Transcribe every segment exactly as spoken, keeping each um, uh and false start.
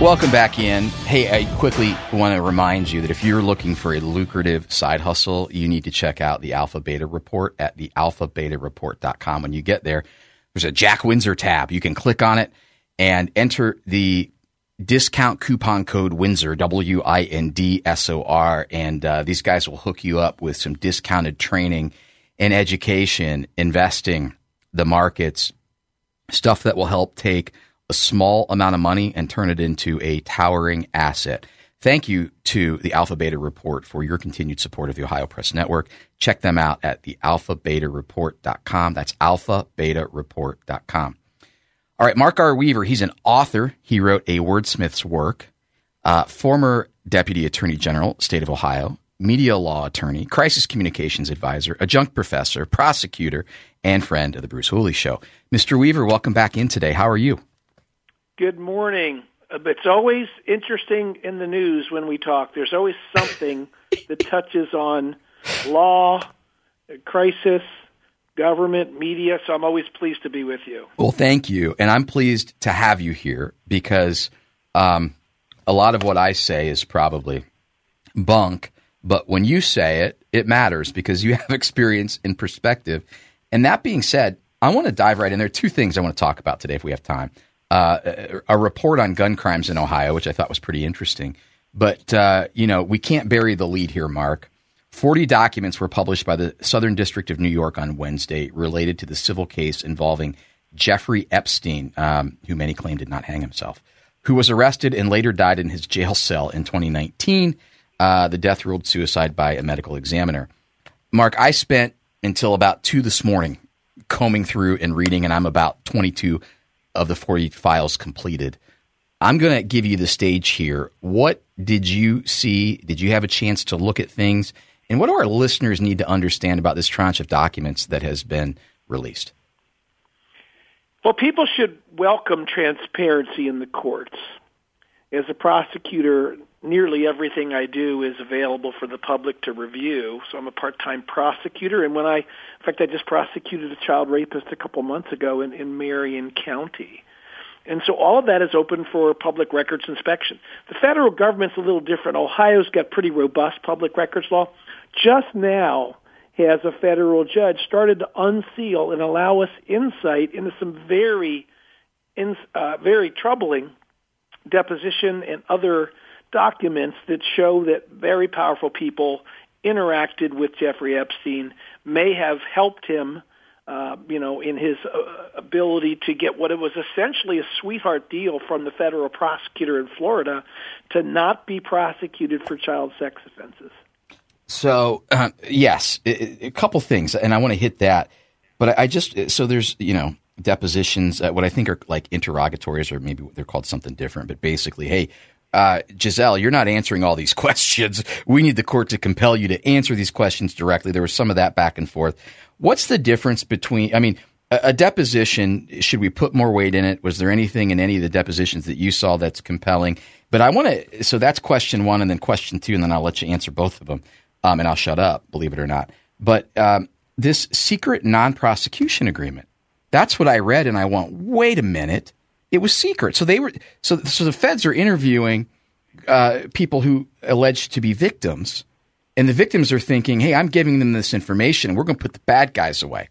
Welcome back in. Hey, I quickly want to remind you that if you're looking for a lucrative side hustle, you need to check out the Alpha Beta Report at the alpha beta report dot com. When you get there, there's a Jack Windsor tab. You can click on it and enter the discount coupon code Windsor, W I N D S O R, and uh, these guys will hook you up with some discounted training in education, investing, the markets, stuff that will help take a small amount of money and turn it into a towering asset. Thank you to the Alpha Beta Report for your continued support of the Ohio Press Network. Check them out at the alpha beta report dot com. That's alpha beta report dot com. All right, Mark R. Weaver, he's an author. He wrote a wordsmith's work, uh, former deputy attorney general, state of Ohio, media law attorney, crisis communications advisor, adjunct professor, prosecutor, and friend of the Bruce Hooley Show. Mister Weaver, welcome back in today. How are you? Good morning. It's always interesting in the news when we talk. There's always something that touches on law, crisis, government, media, so I'm always pleased to be with you. Well, thank you, and I'm pleased to have you here because um, a lot of what I say is probably bunk, but when you say it, it matters because you have experience and perspective. And that being said, I want to dive right in. There are two things I want to talk about today if we have time. Uh, a report on gun crimes in Ohio, which I thought was pretty interesting. But, uh, you know, we can't bury the lead here, Mark. forty documents were published by the Southern District of New York on Wednesday related to the civil case involving Jeffrey Epstein, um, who many claim did not hang himself, who was arrested and later died in his jail cell in twenty nineteen. Uh, the death ruled suicide by a medical examiner. Mark, I spent until about two this morning combing through and reading, and I'm about twenty-two of the forty files completed. I'm going to give you the stage here. What did you see? Did you have a chance to look at things? And what do our listeners need to understand about this tranche of documents that has been released? Well, people should welcome transparency in the courts. As a prosecutor, nearly everything I do is available for the public to review. So I'm a part-time prosecutor. And when I, in fact, I just prosecuted a child rapist a couple months ago in, in Marion County. And so all of that is open for public records inspection. The federal government's a little different. Ohio's got pretty robust public records law. Just now has a federal judge started to unseal and allow us insight into some very, uh, very troubling deposition and other documents that show that very powerful people interacted with Jeffrey Epstein, may have helped him, uh, you know, in his uh, ability to get what it was essentially a sweetheart deal from the federal prosecutor in Florida to not be prosecuted for child sex offenses. So, uh, yes, a, a couple things, and I want to hit that. But I just – so there's, you know, depositions, uh, what I think are like interrogatories or maybe they're called something different, but basically, hey – Uh, Giselle, you're not answering all these questions. We need the court to compel you to answer these questions directly. There was some of that back and forth. What's the difference between, I mean, a, a deposition, should we put more weight in it? Was there anything in any of the depositions that you saw that's compelling? But I want to, so that's question one and then question two, and then I'll let you answer both of them. Um, and I'll shut up, believe it or not. But um, this secret non-prosecution agreement, that's what I read and I went, wait a minute. It was secret. So they were. So, so the feds are interviewing uh, people who alleged to be victims, and the victims are thinking, "Hey, I'm giving them this information, and we're going to put the bad guys away."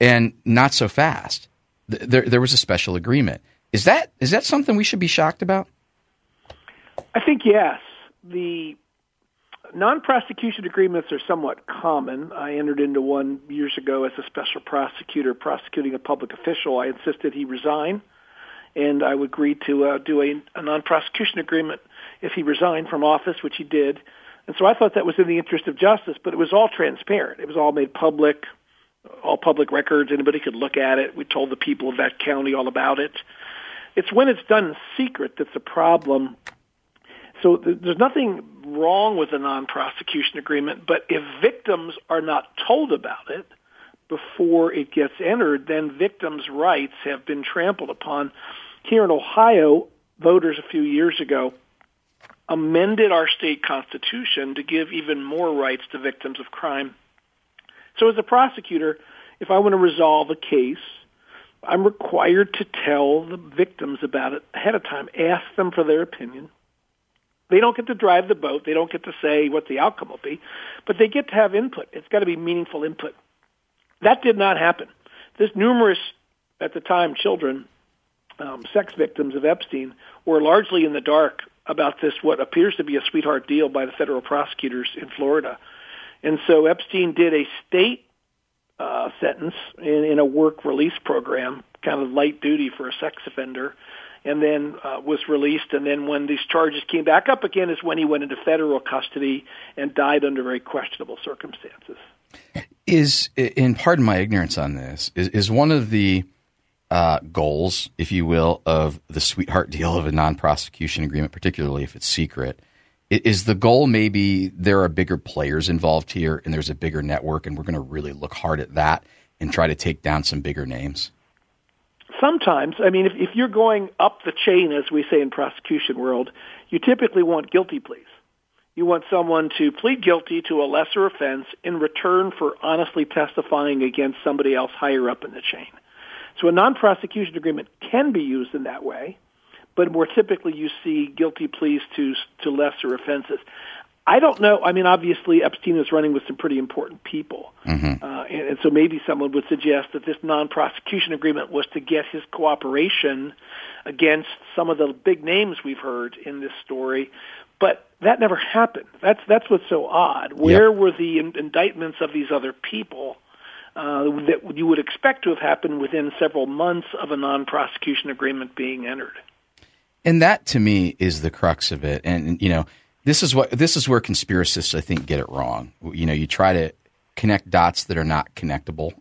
And not so fast. Th- there, there was a special agreement. Is that is that something we should be shocked about? I think yes. The non-prosecution agreements are somewhat common. I entered into one years ago as a special prosecutor prosecuting a public official. I insisted he resign. and I would agree to uh, do a, a non-prosecution agreement if he resigned from office, which he did. And so I thought that was in the interest of justice, but it was all transparent. It was all made public, all public records. Anybody could look at it. We told the people of that county all about it. It's when it's done in secret that's a problem. So th- there's nothing wrong with a non-prosecution agreement, but if victims are not told about it before it gets entered, then victims' rights have been trampled upon. Here in Ohio, voters a few years ago amended our state constitution to give even more rights to victims of crime. So as a prosecutor, if I want to resolve a case, I'm required to tell the victims about it ahead of time, ask them for their opinion. They don't get to drive the boat. They don't get to say what the outcome will be, but they get to have input. It's got to be meaningful input. That did not happen. This numerous, at the time, children, um, sex victims of Epstein were largely in the dark about this, what appears to be a sweetheart deal by the federal prosecutors in Florida. And so Epstein did a state uh, sentence in, in a work release program, kind of light duty for a sex offender, and then uh, was released. And then when these charges came back up again is when he went into federal custody and died under very questionable circumstances. Is, and pardon my ignorance on this, is, is one of the uh, goals, if you will, of the sweetheart deal of a non-prosecution agreement, particularly if it's secret, is the goal maybe there are bigger players involved here and there's a bigger network and we're going to really look hard at that and try to take down some bigger names? Sometimes. I mean, if, if you're going up the chain, as we say in prosecution world, you typically want guilty pleas. You want someone to plead guilty to a lesser offense in return for honestly testifying against somebody else higher up in the chain. So a non-prosecution agreement can be used in that way, but more typically you see guilty pleas to to lesser offenses. I don't know. I mean, obviously, Epstein is running with some pretty important people. Mm-hmm. Uh, and, and so maybe someone would suggest that this non-prosecution agreement was to get his cooperation against some of the big names we've heard in this story. But that never happened. That's that's what's so odd. Where yep. were the in- indictments of these other people uh, that you would expect to have happened within several months of a non-prosecution agreement being entered? And that, to me, is the crux of it. And, you know, this is what this is where conspiracists, I think, get it wrong. You know, you try to connect dots that are not connectable.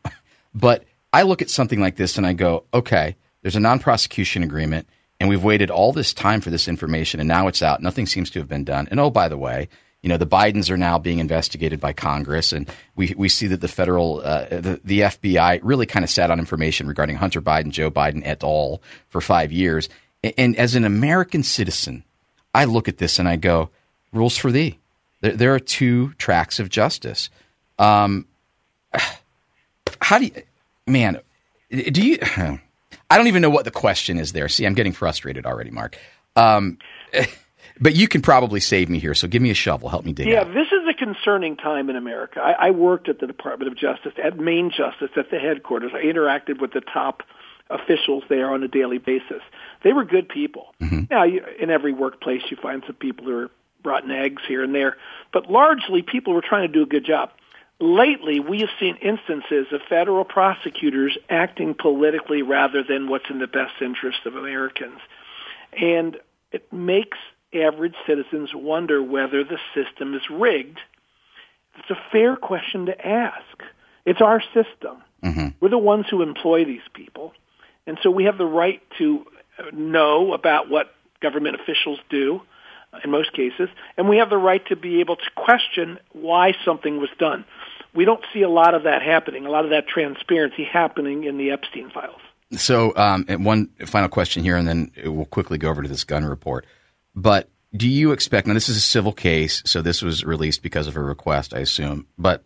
But I look at something like this and I go, okay, there's a non-prosecution agreement, and we've waited all this time for this information, and now it's out. Nothing seems to have been done. And, oh, by the way, you know, the Bidens are now being investigated by Congress, and we we see that the federal, uh, the, the F B I really kind of sat on information regarding Hunter Biden, Joe Biden et al. For five years. And as an American citizen, I look at this and I go, rules for thee. There, there are two tracks of justice. Um, how do you, man, do you, I don't even know what the question is there. See, I'm getting frustrated already, Mark. Um, but you can probably save me here. So give me a shovel. Help me dig yeah, out. This is a concerning time in America. I, I worked at the Department of Justice, at Main Justice, at the headquarters. I interacted with the top officials there on a daily basis. They were good people. Mm-hmm. Now, you, in every workplace, you find some people who are rotten eggs here and there, but largely people were trying to do a good job. Lately, we have seen instances of federal prosecutors acting politically rather than what's in the best interest of Americans. And it makes average citizens wonder whether the system is rigged. It's a fair question to ask. It's our system. Mm-hmm. We're the ones who employ these people. And so we have the right to know about what government officials do in most cases, and we have the right to be able to question why something was done. We don't see a lot of that happening, a lot of that transparency happening in the Epstein files. So um, and one final question here, and then we'll quickly go over to this gun report. But do you expect – now this is a civil case, so this was released because of a request, I assume. But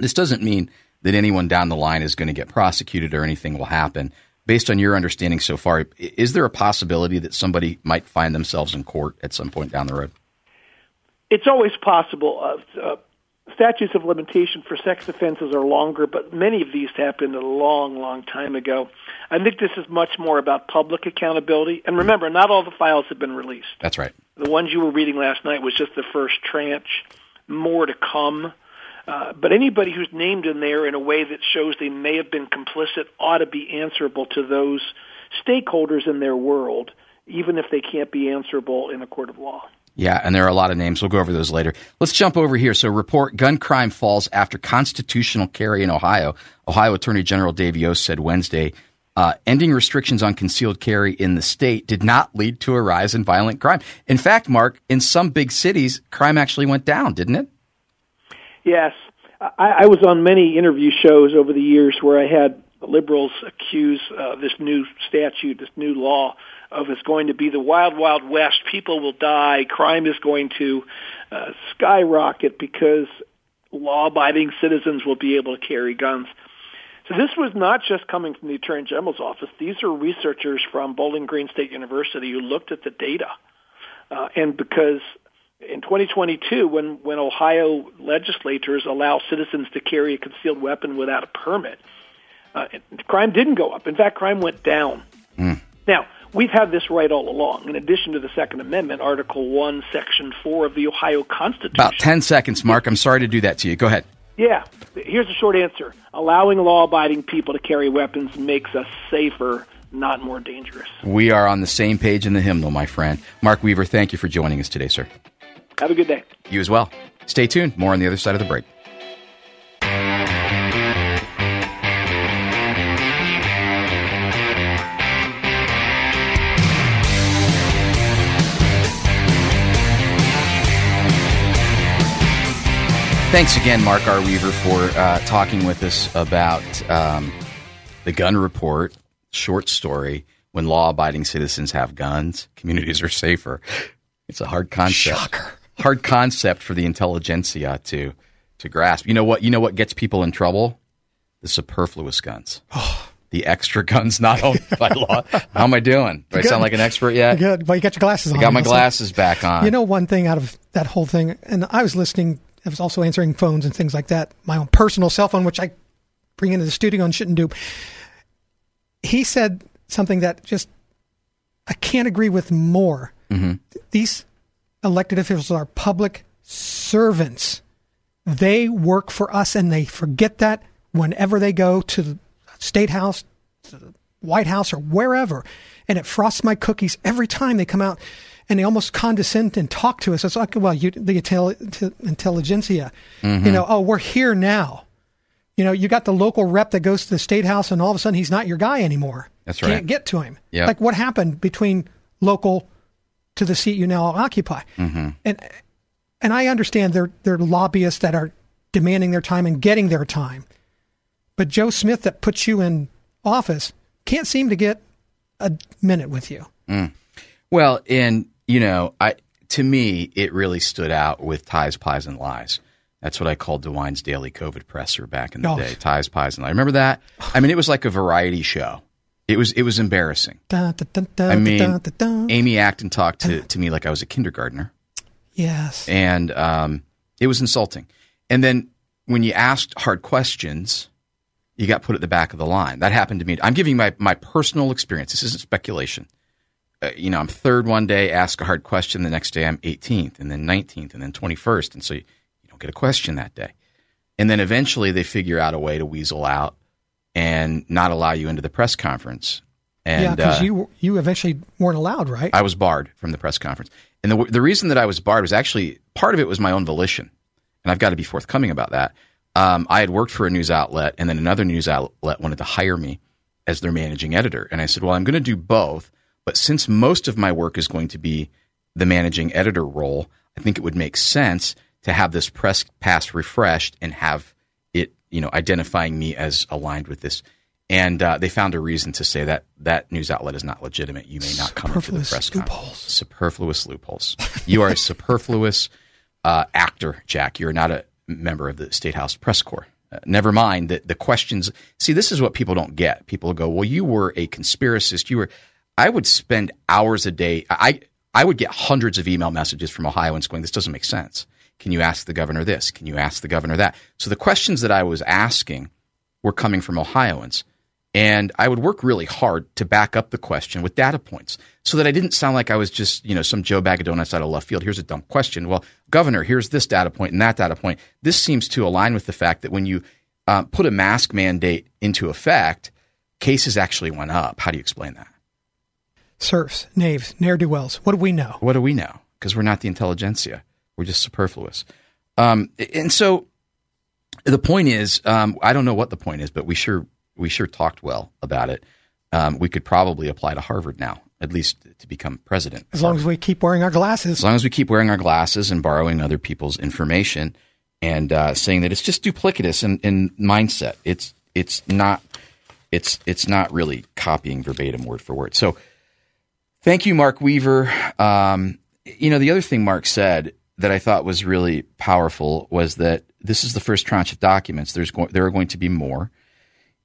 this doesn't mean that anyone down the line is going to get prosecuted or anything will happen. Based on your understanding so far, is there a possibility that somebody might find themselves in court at some point down the road? It's always possible. Uh, uh, statutes of limitation for sex offenses are longer, but many of these happened a long, long time ago. I think this is much more about public accountability. And remember, not all the files have been released. That's right. The ones you were reading last night was just the first tranche, more to come. Uh, but anybody who's named in there in a way that shows they may have been complicit ought to be answerable to those stakeholders in their world, even if they can't be answerable in a court of law. Yeah, and there are a lot of names. We'll go over those later. Let's jump over here. So, report, gun crime falls after constitutional carry in Ohio. Ohio Attorney General Dave Yost said Wednesday, uh, ending restrictions on concealed carry in the state did not lead to a rise in violent crime. In fact, Mark, in some big cities, crime actually went down, didn't it? Yes. I, I was on many interview shows over the years where I had liberals accuse uh, this new statute, this new law, of it's going to be the wild, wild west. People will die. Crime is going to uh, skyrocket because law-abiding citizens will be able to carry guns. So this was not just coming from the Attorney General's office. These are researchers from Bowling Green State University who looked at the data. Uh, and because in twenty twenty-two, when, when Ohio legislators allow citizens to carry a concealed weapon without a permit, Uh, crime didn't go up. In fact, crime went down. Mm. Now, we've had this right all along. In addition to the Second Amendment, Article one, Section four of the Ohio Constitution. About ten seconds, Mark. I'm sorry to do that to you. Go ahead. Yeah. Here's the short answer. Allowing law-abiding people to carry weapons makes us safer, not more dangerous. We are on the same page in the hymnal, my friend. Mark Weaver, thank you for joining us today, sir. Have a good day. You as well. Stay tuned. More on the other side of the break. Thanks again, Mark R. Weaver, for uh, talking with us about um, the gun report, short story, when law-abiding citizens have guns, communities are safer. It's a hard concept. Shocker. Hard concept for the intelligentsia to to grasp. You know what? You know what gets people in trouble? The superfluous guns. Oh. The extra guns not owned by law. How am I doing? Do I sound like an expert yet? You got, well, you got your glasses on. I got my glasses back on. You know one thing out of that whole thing, and I was listening – I was also answering phones and things like that. My own personal cell phone, which I bring into the studio and shouldn't do. He said something that just, I can't agree with more. Mm-hmm. These elected officials are public servants. They work for us, and they forget that whenever they go to the State House, to the White House, or wherever. And it frosts my cookies every time they come out. And they almost condescend and talk to us. It's like, well, you, the intelligentsia, mm-hmm. you know, oh, we're here now. You know, you got the local rep that goes to the State House, and all of a sudden he's not your guy anymore. That's right. Can't get to him. Yep. Like what happened between local to the seat you now occupy. Mm-hmm. And and I understand they're, they're lobbyists that are demanding their time and getting their time. But Joe Smith that puts you in office can't seem to get a minute with you. Mm. Well, and... You know, I to me, it really stood out with Ties, Pies, and Lies. That's what I called DeWine's Daily COVID Presser back in the oh. day, Ties, Pies, and Lies. Remember that? I mean, it was like a variety show. It was it was embarrassing. Da, da, da, da, I mean, da, da, da. Amy Acton talked to, to me like I was a kindergartner. Yes. And um, it was insulting. And then when you asked hard questions, you got put at the back of the line. That happened to me. I'm giving my, my personal experience. This isn't speculation. You know, I'm third one day, ask a hard question. The next day I'm eighteenth and then nineteenth and then twenty-first. And so you, you don't get a question that day. And then eventually they figure out a way to weasel out and not allow you into the press conference. And, yeah, because uh, you, you eventually weren't allowed, right? I was barred from the press conference. And the, the reason that I was barred was actually part of it was my own volition. And I've got to be forthcoming about that. Um, I had worked for a news outlet, and then another news outlet wanted to hire me as their managing editor. And I said, well, I'm going to do both. But since most of my work is going to be the managing editor role, I think it would make sense to have this press pass refreshed and have it, you know, identifying me as aligned with this. And uh, they found a reason to say that that news outlet is not legitimate. You may not come into the press conference. Superfluous loopholes. You are a superfluous uh, actor, Jack. You're not a member of the State House Press Corps. Uh, never mind the, the questions. See, this is what people don't get. People go, well, you were a conspiracist. You were... I would spend hours a day. I I would get hundreds of email messages from Ohioans going, this doesn't make sense. Can you ask the governor this? Can you ask the governor that? So the questions that I was asking were coming from Ohioans. And I would work really hard to back up the question with data points so that I didn't sound like I was just, you know, some Joe Bag of Donuts out of left field. Here's a dumb question. Well, governor, here's this data point and that data point. This seems to align with the fact that when you uh, put a mask mandate into effect, cases actually went up. How do you explain that? serfs, knaves, ne'er-do-wells. What do we know? What do we know? Because we're not the intelligentsia. We're just superfluous. Um, and so the point is, um, I don't know what the point is, but we sure we sure talked well about it. Um, we could probably apply to Harvard now, at least to become president. As long as we keep wearing our glasses. As long as we keep wearing our glasses and borrowing other people's information and uh, saying that it's just duplicitous in, in mindset. It's it's not it's it's not really copying verbatim word for word. So thank you, Mark Weaver. Um, you know, the other thing Mark said that I thought was really powerful was that this is the first tranche of documents. There's go- there are going to be more.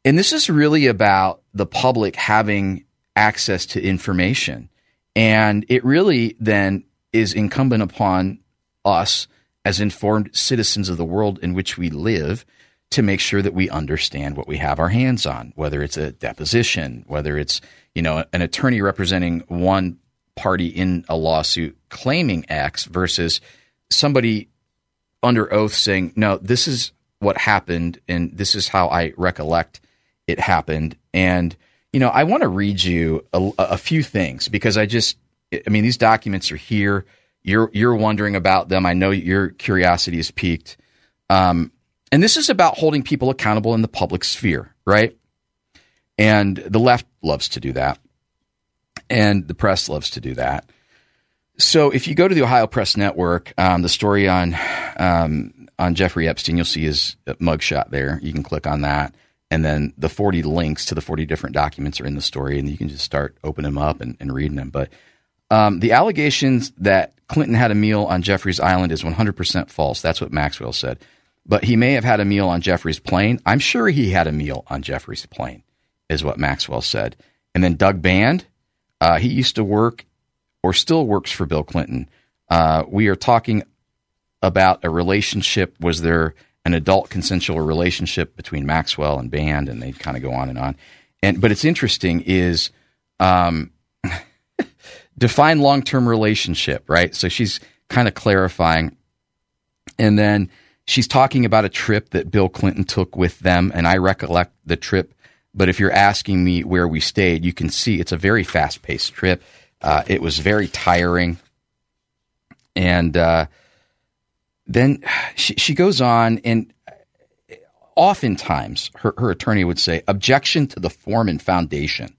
And this is really about the public having access to information. And it really then is incumbent upon us as informed citizens of the world in which we live to make sure that we understand what we have our hands on, whether it's a deposition, whether it's, you know, an attorney representing one party in a lawsuit claiming X versus somebody under oath saying, no, this is what happened and this is how I recollect it happened. And, you know, I want to read you a, a few things because I just, I mean, these documents are here. You're, you're wondering about them. I know your curiosity is piqued. Um, and this is about holding people accountable in the public sphere, right? And the left loves to do that. And the press loves to do that. So if you go to the Ohio Press Network, um, the story on, um, on Jeffrey Epstein, you'll see his mugshot there. You can click on that. And then the forty links to the forty different documents are in the story, and you can just start opening them up and, and reading them. But um, the allegations that Clinton had a meal on Jeffrey's island is one hundred percent false. That's what Maxwell said. But he may have had a meal on Jeffrey's plane. I'm sure he had a meal on Jeffrey's plane is what Maxwell said. And then Doug Band, uh, he used to work or still works for Bill Clinton. Uh, we are talking about a relationship. Was there an adult consensual relationship between Maxwell and Band, and they kind of go on and on. And but it's interesting is um, define long-term relationship, right? So she's kind of clarifying. And then she's talking about a trip that Bill Clinton took with them, and I recollect the trip. But if you're asking me where we stayed, you can see it's a very fast-paced trip. Uh, it was very tiring. And uh, then she, she goes on, and oftentimes her, her attorney would say, objection to the form and foundation.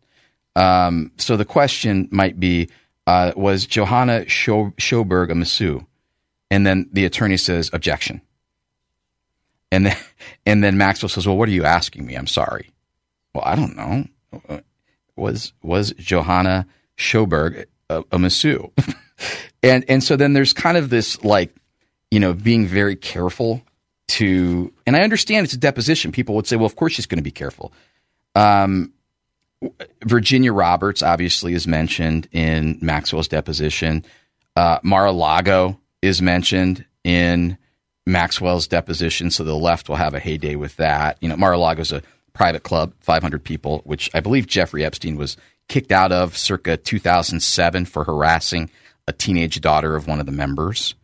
Um, so the question might be, uh, was Johanna Sjoberg a masseuse? And then the attorney says, objection. And then, and then Maxwell says, well, what are you asking me? I'm sorry. Well, I don't know. Was was Johanna Sjoberg a, a masseuse? and and so then there's kind of this like, you know, being very careful to, and I understand it's a deposition. People would say, well, of course she's going to be careful. Um, Virginia Roberts obviously is mentioned in Maxwell's deposition. Uh, Mar-a-Lago is mentioned in Maxwell's deposition. So the left will have a heyday with that. You know, Mar-a-Lago is a private club, five hundred people, which I believe Jeffrey Epstein was kicked out of circa two thousand seven for harassing a teenage daughter of one of the members.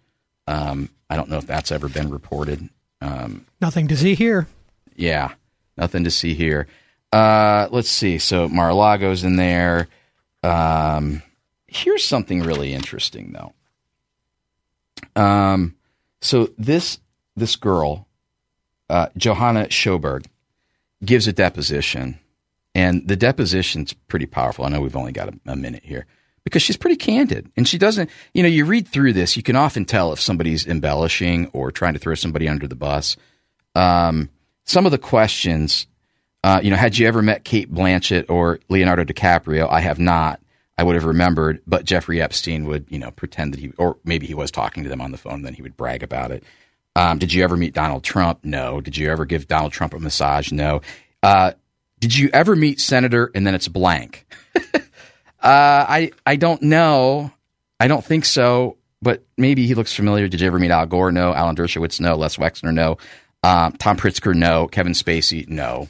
Um, I don't know if that's ever been reported. Um, nothing to see here. Yeah, nothing to see here. Uh, let's see. So Mar-a-Lago's in there. Um, here's something really interesting, though. Um, so this this girl, uh, Johanna Sjoberg, gives a deposition, and the deposition's pretty powerful. I know we've only got a, a minute here. Because she's pretty candid, and she doesn't, you know, you read through this, you can often tell if somebody's embellishing or trying to throw somebody under the bus. Um, some of the questions, uh, you know, had you ever met Kate Blanchett or Leonardo DiCaprio? I have not. I would have remembered, but Jeffrey Epstein would, you know, pretend that he, or maybe he was talking to them on the phone, then he would brag about it. Um, did you ever meet Donald Trump? No. Did you ever give Donald Trump a massage? No. Uh, did you ever meet Senator? And then it's blank. Uh, I, I don't know. I don't think so, but maybe he looks familiar. Did you ever meet Al Gore? No. Alan Dershowitz? No. Les Wexner? No. Um, Tom Pritzker? No. Kevin Spacey? No.